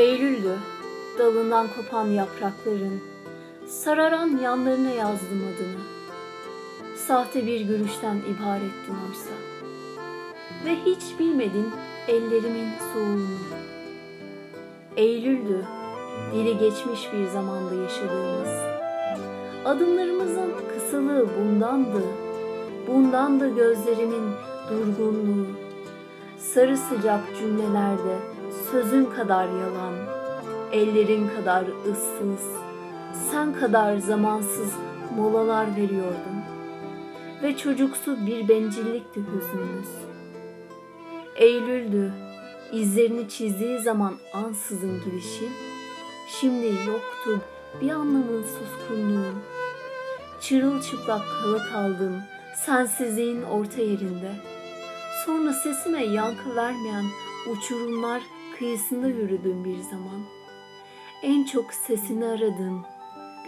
Eylül'dü, dalından kopan yaprakların, sararan yanlarına yazdım adını. Sahte bir gülüşten ibarettin oysa. Ve hiç bilmedin ellerimin soğuğunu. Eylül'dü, dili geçmiş bir zamanda yaşadığımız. Adımlarımızın kısalığı bundandı. Bundandı gözlerimin durgunluğu. Sarı sıcak cümlelerde sözün kadar yalan, ellerin kadar ıssız, sen kadar zamansız molalar veriyordun. Ve çocuksu bir bencillikti hüznümüz. Eylül'dü, izlerini çizdiği zaman ansızın girişi, şimdi yoktu bir anlamın suskunluğu. Çırılçıplak kaldım sensizliğin orta yerinde. Sonra sesime yankı vermeyen uçurumlar kıyısında yürüdüm bir zaman. En çok sesini aradım,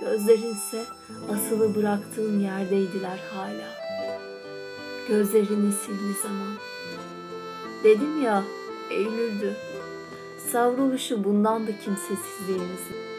gözlerinse asılı bıraktığın yerdeydiler hala. Gözlerini sildi zaman. Dedim ya, Eylül'dü. Savruluşu bundandı kimsesizliğimizin.